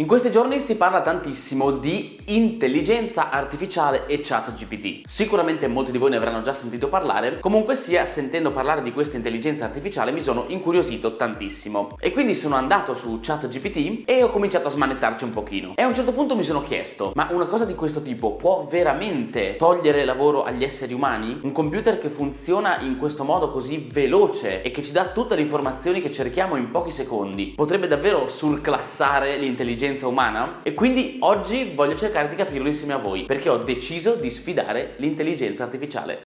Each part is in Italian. In questi giorni si parla tantissimo di intelligenza artificiale e ChatGPT. Sicuramente molti di voi ne avranno già sentito parlare, comunque sia, sentendo parlare di questa intelligenza artificiale mi sono incuriosito tantissimo. E quindi sono andato su ChatGPT e ho cominciato a smanettarci un pochino. E a un certo punto mi sono chiesto, ma una cosa di questo tipo può veramente togliere lavoro agli esseri umani? Un computer che funziona in questo modo così veloce e che ci dà tutte le informazioni che cerchiamo in pochi secondi, potrebbe davvero surclassare l'intelligenza umana? E quindi oggi voglio cercare di capirlo insieme a voi, perché ho deciso di sfidare l'intelligenza artificiale.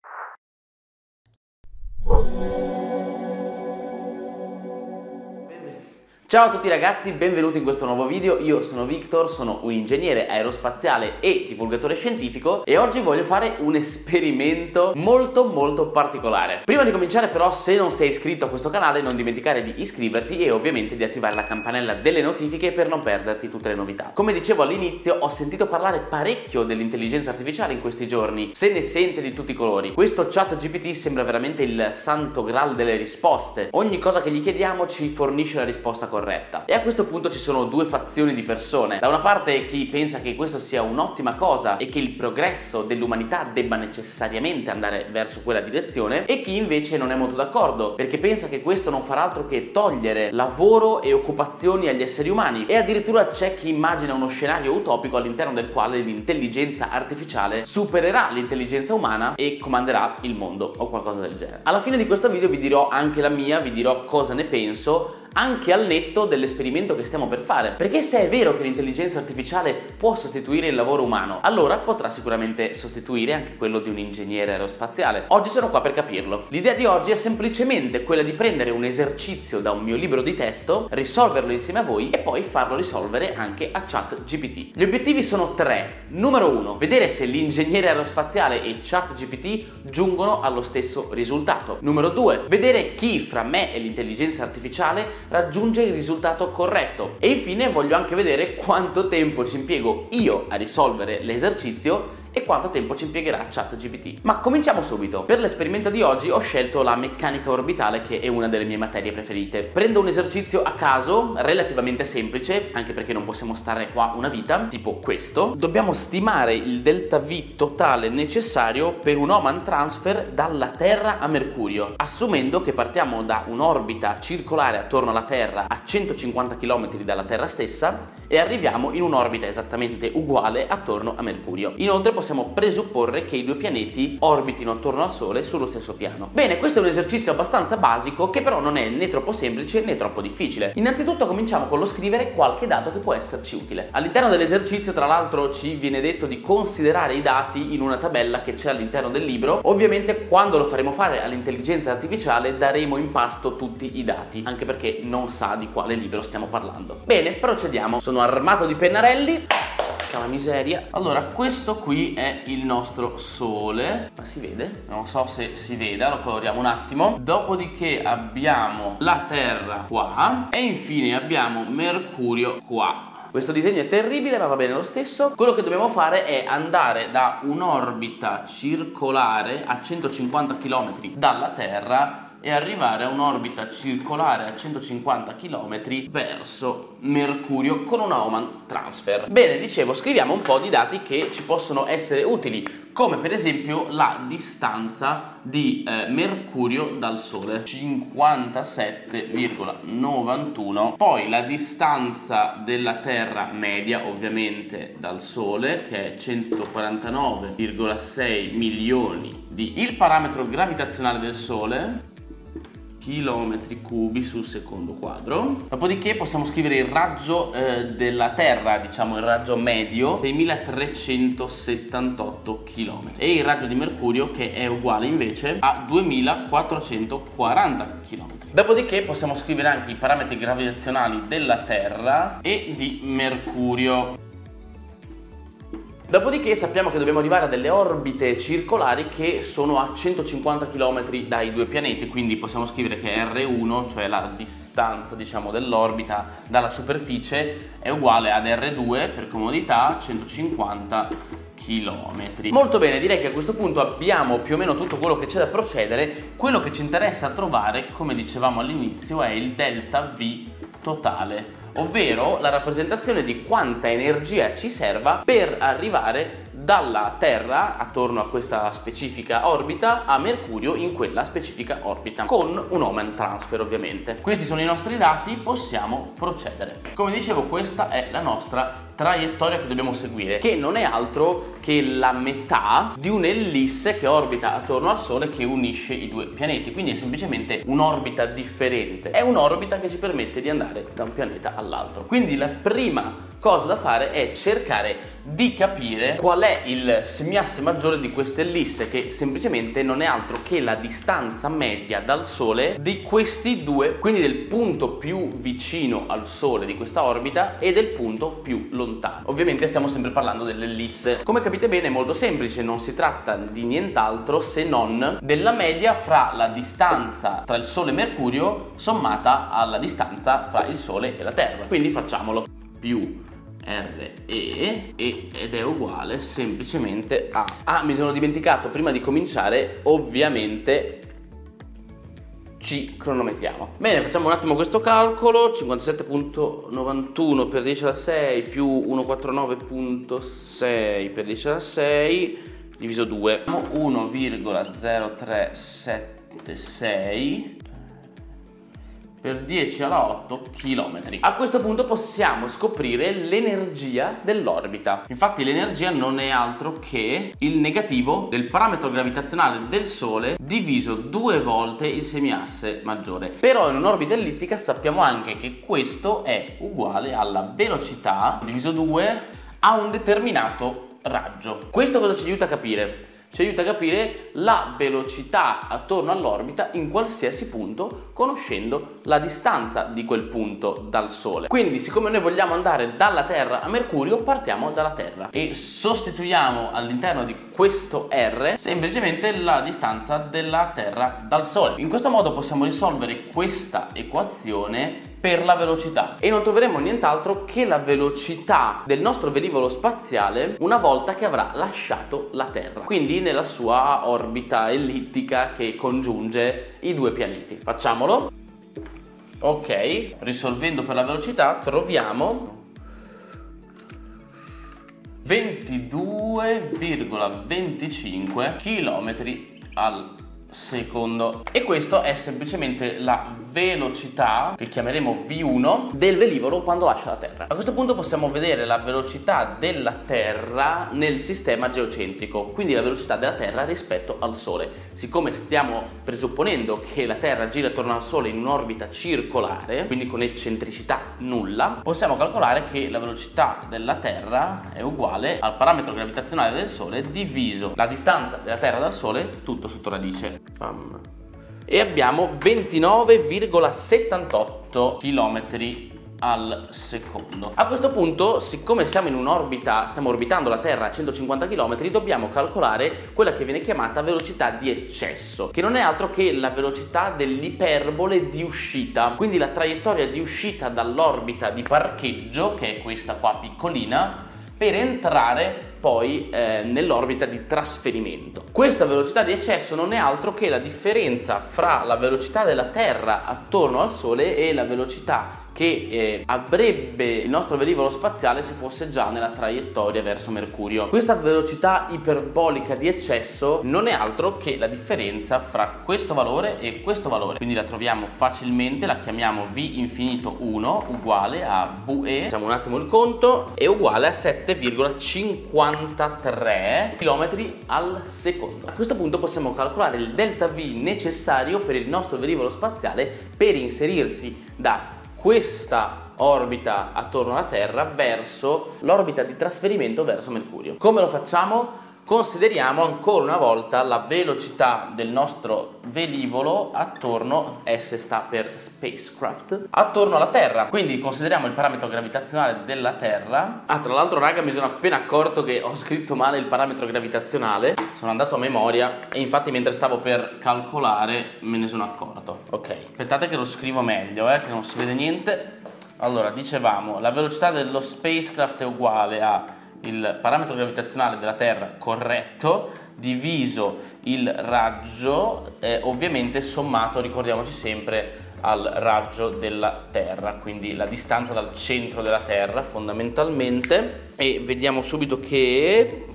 Ciao a tutti ragazzi, benvenuti in questo nuovo video. Io sono Victor, sono un ingegnere aerospaziale e divulgatore scientifico e oggi voglio fare un esperimento molto particolare. Prima di cominciare però, se non sei iscritto a questo canale non dimenticare di iscriverti e ovviamente di attivare la campanella delle notifiche per non perderti tutte le novità. Come dicevo all'inizio, ho sentito parlare parecchio dell'intelligenza artificiale in questi giorni, se ne sente di tutti i colori. Questo ChatGPT sembra veramente il santo graal delle risposte, ogni cosa che gli chiediamo ci fornisce la risposta corretta. E a questo punto ci sono due fazioni di persone: da una parte chi pensa che questo sia un'ottima cosa e che il progresso dell'umanità debba necessariamente andare verso quella direzione, e chi invece non è molto d'accordo perché pensa che questo non farà altro che togliere lavoro e occupazioni agli esseri umani. E addirittura c'è chi immagina uno scenario utopico all'interno del quale l'intelligenza artificiale supererà l'intelligenza umana e comanderà il mondo o qualcosa del genere. Alla fine di questo video vi dirò anche la mia, vi dirò cosa ne penso, anche al netto dell'esperimento che stiamo per fare, perché se è vero che l'intelligenza artificiale può sostituire il lavoro umano, allora potrà sicuramente sostituire anche quello di un ingegnere aerospaziale. Oggi sono qua per capirlo. L'idea di oggi è semplicemente quella di prendere un esercizio da un mio libro di testo, risolverlo insieme a voi e poi farlo risolvere anche a ChatGPT. Gli obiettivi sono tre. Numero uno, vedere se l'ingegnere aerospaziale e ChatGPT giungono allo stesso risultato. Numero due, vedere chi fra me e l'intelligenza artificiale raggiunge il risultato corretto. E infine voglio anche vedere quanto tempo ci impiego io a risolvere l'esercizio e quanto tempo ci impiegherà ChatGPT. Ma cominciamo subito. Per l'esperimento di oggi ho scelto la meccanica orbitale, che è una delle mie materie preferite. Prendo un esercizio a caso, relativamente semplice, anche perché non possiamo stare qua una vita, tipo questo. Dobbiamo stimare il delta V totale necessario per un Hohmann transfer dalla Terra a Mercurio, assumendo che partiamo da un'orbita circolare attorno alla Terra a 150 km dalla Terra stessa e arriviamo in un'orbita esattamente uguale attorno a Mercurio. Inoltre possiamo presupporre che i due pianeti orbitino attorno al Sole sullo stesso piano. Bene, questo è un esercizio abbastanza basico che però non è né troppo semplice né troppo difficile. Innanzitutto cominciamo con lo scrivere qualche dato che può esserci utile. All'interno dell'esercizio tra l'altro ci viene detto di considerare i dati in una tabella che c'è all'interno del libro. Ovviamente quando lo faremo fare all'intelligenza artificiale daremo in pasto tutti i dati, anche perché non sa di quale libro stiamo parlando. Bene, procediamo. Sono armato di pennarelli. Una miseria. Allora, questo qui è il nostro Sole, ma si vede? Non so se si veda, lo coloriamo un attimo. Dopodiché abbiamo la Terra qua e infine abbiamo Mercurio qua. Questo disegno è terribile, ma va bene lo stesso. Quello che dobbiamo fare è andare da un'orbita circolare a 150 km dalla Terra e arrivare a un'orbita circolare a 150 km verso Mercurio con un Hohmann transfer. Bene, dicevo, scriviamo un po' di dati che ci possono essere utili, come per esempio la distanza di Mercurio dal Sole, 57,91, poi la distanza della Terra media ovviamente dal Sole, che è 149,6 milioni di... il parametro gravitazionale del Sole, chilometri cubi sul secondo quadro. Dopodiché possiamo scrivere il raggio della Terra, diciamo il raggio medio, 6.378 km, e il raggio di Mercurio, che è uguale invece a 2.440 km. Dopodiché possiamo scrivere anche i parametri gravitazionali della Terra e di Mercurio. Dopodiché sappiamo che dobbiamo arrivare a delle orbite circolari che sono a 150 km dai due pianeti, quindi possiamo scrivere che R1, cioè la distanza diciamo dell'orbita dalla superficie, è uguale ad R2, per comodità, 150 km. Molto bene, direi che a questo punto abbiamo più o meno tutto quello che c'è da procedere. Quello che ci interessa trovare, come dicevamo all'inizio, è il delta V totale, ovvero la rappresentazione di quanta energia ci serva per arrivare dalla Terra, attorno a questa specifica orbita, a Mercurio in quella specifica orbita, con un Hohmann transfer ovviamente. Questi sono i nostri dati, possiamo procedere. Come dicevo, questa è la nostra traiettoria che dobbiamo seguire, che non è altro che la metà di un'ellisse che orbita attorno al Sole, che unisce i due pianeti, quindi è semplicemente un'orbita differente, è un'orbita che ci permette di andare da un pianeta all'altro. Quindi la prima cosa da fare è cercare di capire qual è il semiasse maggiore di questa ellisse, che semplicemente non è altro che la distanza media dal Sole di questi due, quindi del punto più vicino al Sole di questa orbita e del punto più lontano. Ovviamente stiamo sempre parlando dell'ellisse. Come capite bene è molto semplice, non si tratta di nient'altro se non della media fra la distanza tra il Sole e Mercurio sommata alla distanza fra il Sole e la Terra. Quindi facciamolo, più RE ed è uguale semplicemente a... Ah, mi sono dimenticato prima di cominciare, ovviamente ci cronometriamo. Bene, facciamo un attimo questo calcolo: 57.91 per 10 alla 6 più 149.6 per 10 alla 6 diviso 2, 1,0376 per 10 alla 8 chilometri. A questo punto possiamo scoprire l'energia dell'orbita. Infatti l'energia non è altro che il negativo del parametro gravitazionale del Sole diviso 2 volte il semiasse maggiore. Però in un'orbita ellittica sappiamo anche che questo è uguale alla velocità diviso 2 a un determinato raggio. Questo cosa ci aiuta a capire? Ci aiuta a capire la velocità attorno all'orbita in qualsiasi punto, conoscendo la distanza di quel punto dal Sole. Quindi, siccome noi vogliamo andare dalla Terra a Mercurio, partiamo dalla Terra e sostituiamo all'interno di questo R semplicemente la distanza della Terra dal Sole. In questo modo possiamo risolvere questa equazione per la velocità, e non troveremo nient'altro che la velocità del nostro velivolo spaziale una volta che avrà lasciato la Terra, quindi nella sua orbita ellittica che congiunge i due pianeti. Facciamolo. Ok, risolvendo per la velocità troviamo 22,25 km al secondo, e questo è semplicemente la velocità, che chiameremo V1, del velivolo quando lascia la Terra. A questo punto possiamo vedere la velocità della Terra nel sistema geocentrico, quindi la velocità della Terra rispetto al Sole. Siccome stiamo presupponendo che la Terra gira attorno al Sole in un'orbita circolare, quindi con eccentricità nulla, possiamo calcolare che la velocità della Terra è uguale al parametro gravitazionale del Sole diviso la distanza della Terra dal Sole tutto sotto radice. E abbiamo 29,78 km al secondo. A questo punto, siccome siamo in un'orbita, stiamo orbitando la Terra a 150 km, dobbiamo calcolare quella che viene chiamata velocità di eccesso, che non è altro che la velocità dell'iperbole di uscita, quindi la traiettoria di uscita dall'orbita di parcheggio, che è questa qua piccolina, per entrare poi nell'orbita di trasferimento. Questa velocità di eccesso non è altro che la differenza fra la velocità della Terra attorno al Sole e la velocità che avrebbe il nostro velivolo spaziale se fosse già nella traiettoria verso Mercurio. Questa velocità iperbolica di eccesso non è altro che la differenza fra questo valore e questo valore, quindi la troviamo facilmente, la chiamiamo V infinito 1 uguale a VE, facciamo un attimo il conto, è uguale a 7,53 km al secondo. A questo punto possiamo calcolare il delta V necessario per il nostro velivolo spaziale per inserirsi da questa orbita attorno alla Terra verso l'orbita di trasferimento verso Mercurio. Come lo facciamo? Consideriamo ancora una volta la velocità del nostro velivolo attorno, S sta per spacecraft, attorno alla Terra. Quindi consideriamo il parametro gravitazionale della Terra. Ah, tra l'altro raga, mi sono appena accorto che ho scritto male il parametro gravitazionale, sono andato a memoria e infatti mentre stavo per calcolare me ne sono accorto. Ok, aspettate che lo scrivo meglio, che non si vede niente. Allora, dicevamo la velocità dello spacecraft è uguale a il parametro gravitazionale della Terra corretto diviso il raggio, ovviamente sommato, ricordiamoci sempre, al raggio della Terra, quindi la distanza dal centro della Terra fondamentalmente, e vediamo subito che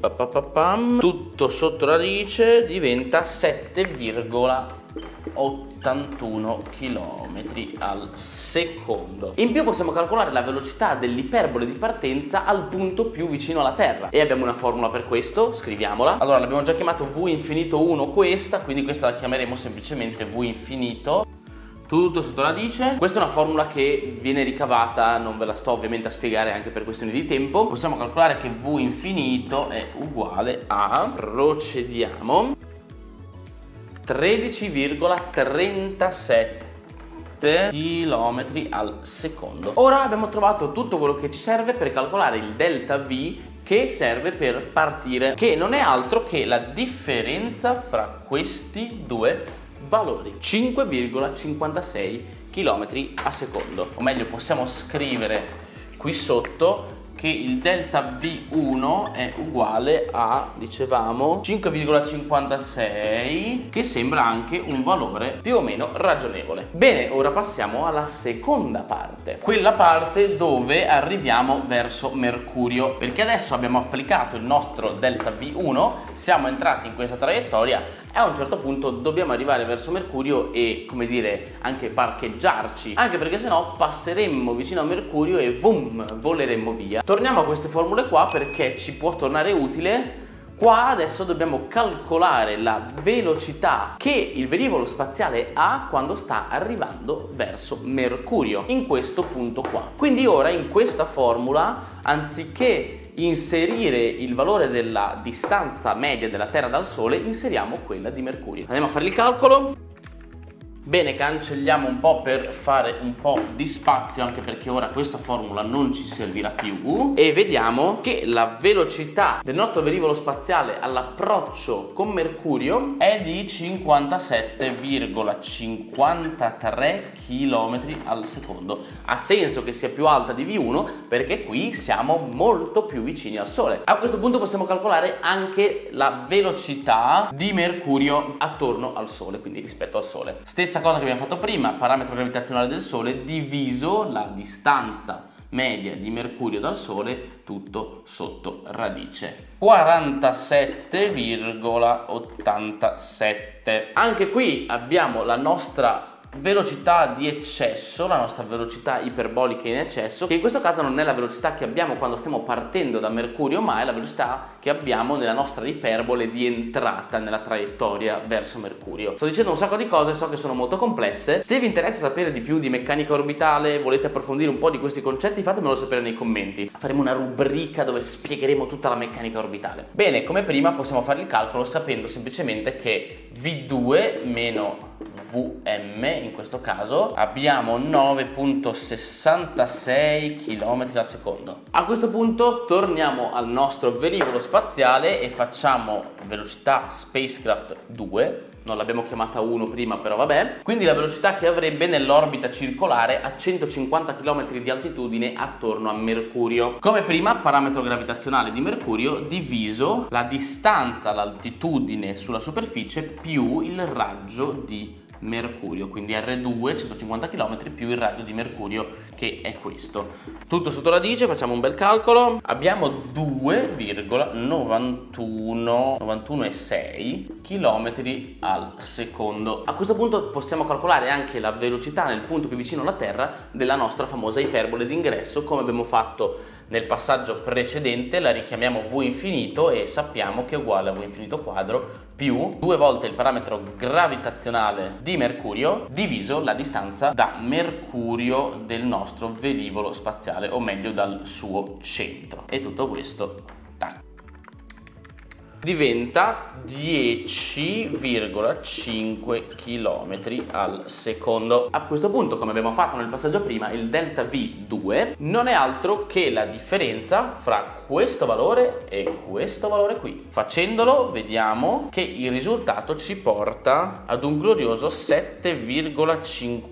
tutto sotto radice diventa 7,81 km al secondo. In più possiamo calcolare la velocità dell'iperbole di partenza al punto più vicino alla Terra, e abbiamo una formula per questo, scriviamola. Allora, l'abbiamo già chiamato V infinito 1 questa, quindi questa la chiameremo semplicemente V infinito tutto sotto radice. Questa è una formula che viene ricavata, non ve la sto ovviamente a spiegare anche per questioni di tempo. Possiamo calcolare che V infinito è uguale a, procediamo, 13,37 km al secondo. Ora abbiamo trovato tutto quello che ci serve per calcolare il delta V, che serve per partire, che non è altro che la differenza fra questi due valori, 5,56 km a secondo. O meglio, possiamo scrivere qui sotto che il delta V1 è uguale a, dicevamo, 5,56, che sembra anche un valore più o meno ragionevole. Bene, ora passiamo alla seconda parte, quella parte dove arriviamo verso Mercurio, perché adesso abbiamo applicato il nostro delta V1, siamo entrati in questa traiettoria e a un certo punto dobbiamo arrivare verso Mercurio e, come dire, anche parcheggiarci, anche perché sennò passeremmo vicino a Mercurio e boom, voleremmo via. Torniamo a queste formule qua perché ci può tornare utile. Qua adesso dobbiamo calcolare la velocità che il velivolo spaziale ha quando sta arrivando verso Mercurio, in questo punto qua. Quindi ora in questa formula, anziché inserire il valore della distanza media della Terra dal Sole, inseriamo quella di Mercurio. Andiamo a fare il calcolo. Bene, cancelliamo un po' per fare un po' di spazio, anche perché ora questa formula non ci servirà più, e vediamo che la velocità del nostro velivolo spaziale all'approccio con Mercurio è di 57,53 km al secondo. Ha senso che sia più alta di V1 perché qui siamo molto più vicini al Sole. A questo punto possiamo calcolare anche la velocità di Mercurio attorno al Sole, quindi rispetto al Sole. Stessa cosa che abbiamo fatto prima, parametro gravitazionale del Sole diviso la distanza media di Mercurio dal Sole tutto sotto radice, 47,87. Anche qui abbiamo la nostra velocità di eccesso, la nostra velocità iperbolica in eccesso, che in questo caso non è la velocità che abbiamo quando stiamo partendo da Mercurio, ma è la velocità che abbiamo nella nostra iperbole di entrata nella traiettoria verso Mercurio. Sto dicendo un sacco di cose, so che sono molto complesse. Se vi interessa sapere di più di meccanica orbitale, volete approfondire un po' di questi concetti, fatemelo sapere nei commenti. Faremo una rubrica dove spiegheremo tutta la meccanica orbitale. Bene, come prima possiamo fare il calcolo sapendo semplicemente che V2 meno VM, in questo caso abbiamo 9,66 km al secondo. A questo punto torniamo al nostro velivolo spaziale e facciamo velocità spacecraft 2. Non l'abbiamo chiamata 1 prima, però vabbè. Quindi la velocità che avrebbe nell'orbita circolare a 150 km di altitudine attorno a Mercurio. Come prima, parametro gravitazionale di Mercurio diviso la distanza all'altitudine sulla superficie più il raggio di Mercurio, quindi R2 150 km più il raggio di Mercurio, che è questo. Tutto sotto radice, facciamo un bel calcolo. Abbiamo 2,91,6 km al secondo. A questo punto possiamo calcolare anche la velocità nel punto più vicino alla Terra della nostra famosa iperbole d'ingresso, come abbiamo fatto nel passaggio precedente. La richiamiamo V infinito e sappiamo che è uguale a V infinito quadro più 2 volte il parametro gravitazionale di Mercurio diviso la distanza da Mercurio del nostro velivolo spaziale, o meglio dal suo centro. E tutto questo, tac, diventa 10,5 km al secondo. A questo punto, come abbiamo fatto nel passaggio prima, il delta V2 non è altro che la differenza fra questo valore e questo valore qui. Facendolo vediamo che il risultato ci porta ad un glorioso 7,59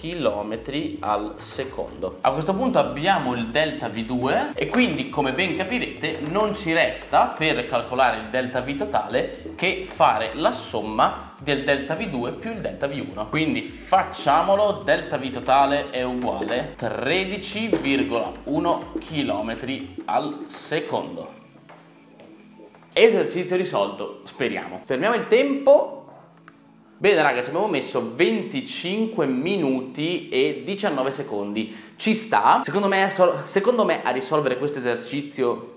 km al secondo. A questo punto abbiamo il delta V2 e quindi, come ben capirete, non ci resta per calcolare il delta V totale che fare la somma del delta V2 più il delta V1. Quindi facciamolo, delta V totale è uguale 13,1 km al secondo. Esercizio risolto, speriamo. Fermiamo il tempo. Bene raga, ci abbiamo messo 25 minuti e 19 secondi. Ci sta. Secondo me a risolvere questo esercizio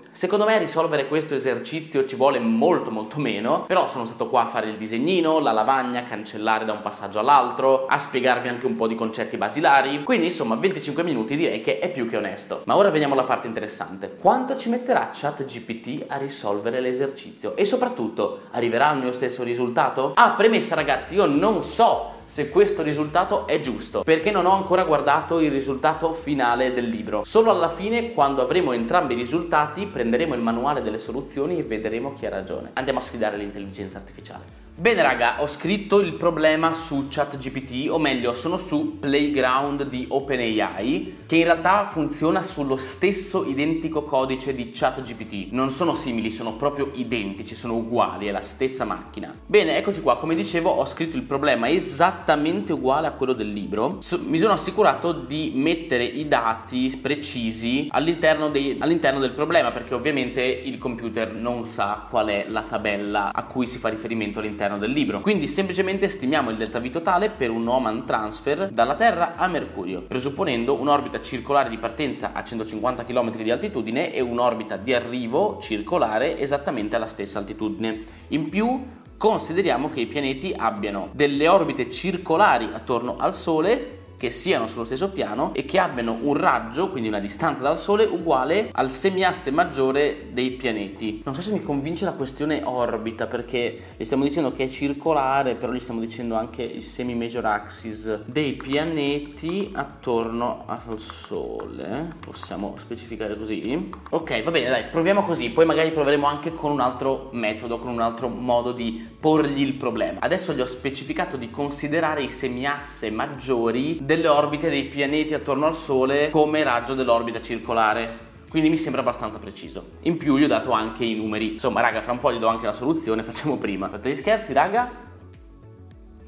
ci vuole molto meno. Però sono stato qua a fare il disegnino, la lavagna, cancellare da un passaggio all'altro, a spiegarvi anche un po' di concetti basilari. Quindi insomma 25 minuti direi che è più che onesto. Ma ora veniamo alla parte interessante. Quanto ci metterà ChatGPT a risolvere l'esercizio? E soprattutto, arriverà al mio stesso risultato? Ah, premessa ragazzi, io non so se questo risultato è giusto, perché non ho ancora guardato il risultato finale del libro. Solo alla fine, quando avremo entrambi i risultati, prenderemo il manuale delle soluzioni e vedremo chi ha ragione. Andiamo a sfidare l'intelligenza artificiale. Bene raga, ho scritto il problema su ChatGPT, o meglio sono su Playground di OpenAI, che in realtà funziona sullo stesso identico codice di ChatGPT. Non sono simili, sono proprio identici, sono uguali, è la stessa macchina. Bene, eccoci qua, come dicevo ho scritto il problema esattamente uguale a quello del libro. Mi sono assicurato di mettere i dati precisi all'interno del problema, perché ovviamente il computer non sa qual è la tabella a cui si fa riferimento all'interno del libro. Quindi semplicemente stimiamo il delta V totale per un Hohmann transfer dalla Terra a Mercurio, presupponendo un'orbita circolare di partenza a 150 km di altitudine e un'orbita di arrivo circolare esattamente alla stessa altitudine. In più consideriamo che i pianeti abbiano delle orbite circolari attorno al Sole, che siano sullo stesso piano e che abbiano un raggio, quindi una distanza dal Sole, uguale al semiasse maggiore dei pianeti. Non so se mi convince la questione orbita, perché gli stiamo dicendo che è circolare, però gli stiamo dicendo anche il semi-major axis dei pianeti attorno al Sole. Possiamo specificare così. Ok, va bene, dai, proviamo così, poi magari proveremo anche con un altro metodo, con un altro modo di porgli il problema. Adesso gli ho specificato di considerare i semiasse maggiori delle orbite dei pianeti attorno al Sole come raggio dell'orbita circolare. Quindi mi sembra abbastanza preciso. In più gli ho dato anche i numeri. Insomma raga, fra un po' gli do anche la soluzione, facciamo prima. Fate gli scherzi raga.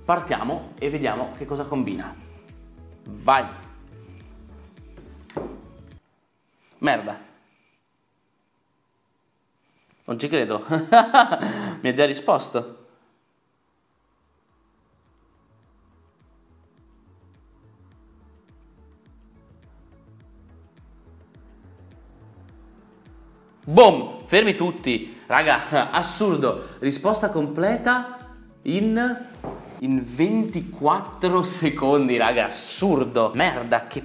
Partiamo e vediamo che cosa combina. Vai. Merda. Non ci credo. Mi ha già risposto. Boom! Fermi tutti! Raga, assurdo! Risposta completa in 24 secondi, raga, assurdo! Merda, che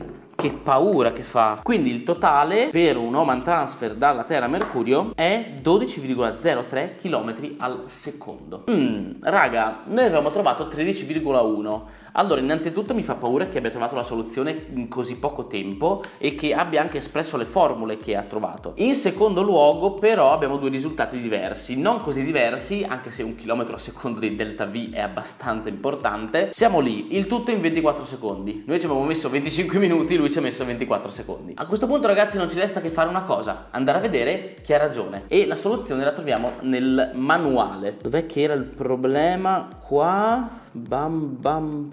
paura che fa! Quindi il totale per un Hohmann transfer dalla Terra a Mercurio è 12,03 km al secondo. Raga, noi avevamo trovato 13,1. Allora, innanzitutto mi fa paura che abbia trovato la soluzione in così poco tempo e che abbia anche espresso le formule che ha trovato. In secondo luogo, però, abbiamo due risultati diversi. Non così diversi, anche se un chilometro al secondo di delta V è abbastanza importante. Siamo lì, il tutto in 24 secondi. Noi ci abbiamo messo 25 minuti, lui ci ha messo 24 secondi. A questo punto ragazzi non ci resta che fare una cosa, andare a vedere chi ha ragione, e la soluzione la troviamo nel manuale. Dov'è che era il problema? Qua, bam,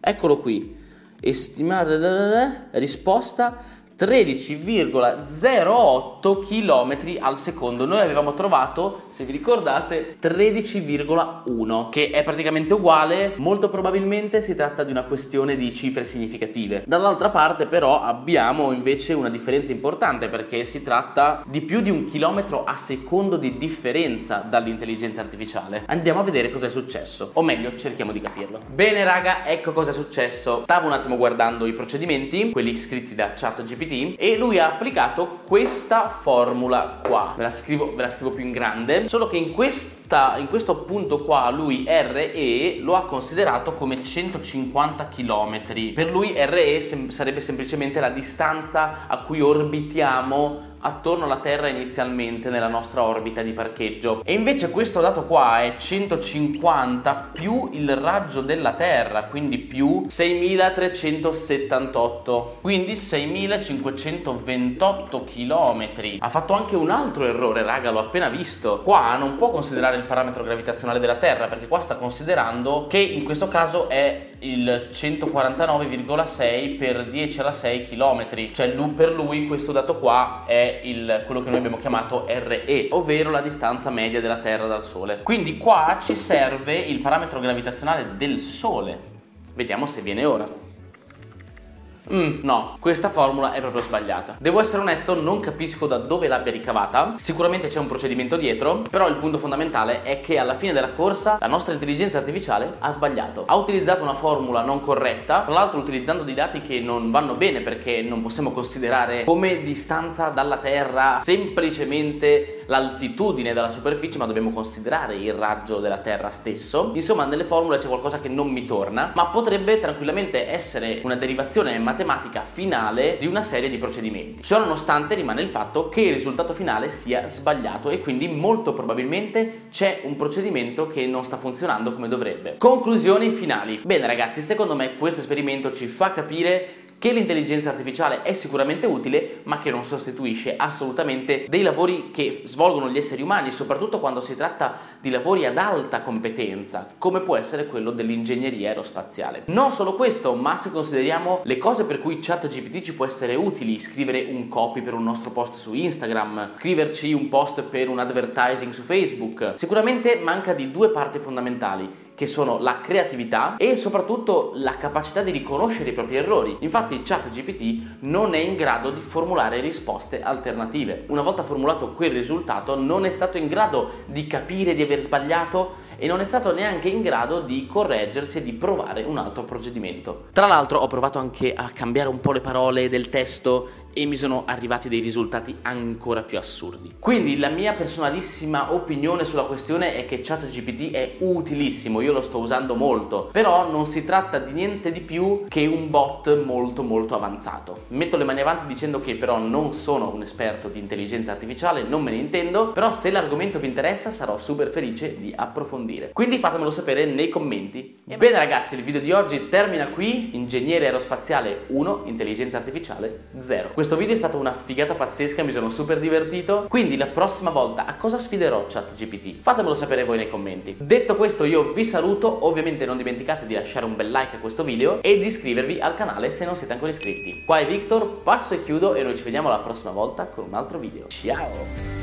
eccolo qui. Estimare risposta 13,08 km al secondo. Noi avevamo trovato, se vi ricordate, 13,1, che è praticamente uguale. Molto probabilmente si tratta di una questione di cifre significative. Dall'altra parte però abbiamo invece una differenza importante, perché si tratta di più di un chilometro a secondo di differenza dall'intelligenza artificiale. Andiamo a vedere cosa è successo, o meglio cerchiamo di capirlo. Bene raga, ecco cosa è successo. Stavo un attimo guardando i procedimenti, quelli scritti da ChatGPT, e lui ha applicato questa formula qua. Ve la scrivo più in grande, solo che in questo punto qua lui RE lo ha considerato come 150 km. Per lui RE sarebbe semplicemente la distanza a cui orbitiamo attorno alla Terra inizialmente nella nostra orbita di parcheggio, e invece questo dato qua è 150 più il raggio della Terra, quindi più 6378, quindi 6528 km. Ha fatto anche un altro errore raga, l'ho appena visto. Qua non può considerare il parametro gravitazionale della Terra, perché qua sta considerando che in questo caso è il 149,6 per 10 alla 6 km, cioè per lui questo dato qua è quello che noi abbiamo chiamato RE, ovvero la distanza media della Terra dal Sole. Quindi qua ci serve il parametro gravitazionale del Sole. Vediamo se viene ora. No, questa formula è proprio sbagliata. Devo essere onesto, non capisco da dove l'abbia ricavata. Sicuramente c'è un procedimento dietro, però il punto fondamentale è che alla fine della corsa la nostra intelligenza artificiale ha sbagliato. Ha utilizzato una formula non corretta, tra l'altro utilizzando dei dati che non vanno bene, perché non possiamo considerare come distanza dalla Terra semplicemente l'altitudine dalla superficie, ma dobbiamo considerare il raggio della Terra stesso. Insomma, nelle formule c'è qualcosa che non mi torna, ma potrebbe tranquillamente essere una derivazione matematica finale di una serie di procedimenti. Ciò nonostante rimane il fatto che il risultato finale sia sbagliato e quindi molto probabilmente c'è un procedimento che non sta funzionando come dovrebbe. Conclusioni finali. Bene ragazzi, secondo me questo esperimento ci fa capire che l'intelligenza artificiale è sicuramente utile, ma che non sostituisce assolutamente dei lavori che svolgono gli esseri umani, soprattutto quando si tratta di lavori ad alta competenza, come può essere quello dell'ingegneria aerospaziale. Non solo questo, ma se consideriamo le cose per cui ChatGPT ci può essere utili, scrivere un copy per un nostro post su Instagram, scriverci un post per un advertising su Facebook, sicuramente manca di due parti fondamentali, che sono la creatività e soprattutto la capacità di riconoscere i propri errori. Infatti ChatGPT non è in grado di formulare risposte alternative. Una volta formulato quel risultato non è stato in grado di capire di aver sbagliato e non è stato neanche in grado di correggersi e di provare un altro procedimento. Tra l'altro ho provato anche a cambiare un po' le parole del testo e mi sono arrivati dei risultati ancora più assurdi. Quindi la mia personalissima opinione sulla questione è che ChatGPT è utilissimo, io lo sto usando molto, però non si tratta di niente di più che un bot molto avanzato. Metto le mani avanti dicendo che però non sono un esperto di intelligenza artificiale, non me ne intendo, però se l'argomento vi interessa sarò super felice di approfondire. Quindi fatemelo sapere nei commenti. Bene ragazzi, il video di oggi termina qui. Ingegnere aerospaziale 1, intelligenza artificiale 0. Questo video è stata una figata pazzesca, mi sono super divertito, quindi la prossima volta a cosa sfiderò ChatGPT? Fatemelo sapere voi nei commenti. Detto questo io vi saluto, ovviamente non dimenticate di lasciare un bel like a questo video e di iscrivervi al canale se non siete ancora iscritti. Qua è Victor, passo e chiudo e noi ci vediamo la prossima volta con un altro video. Ciao!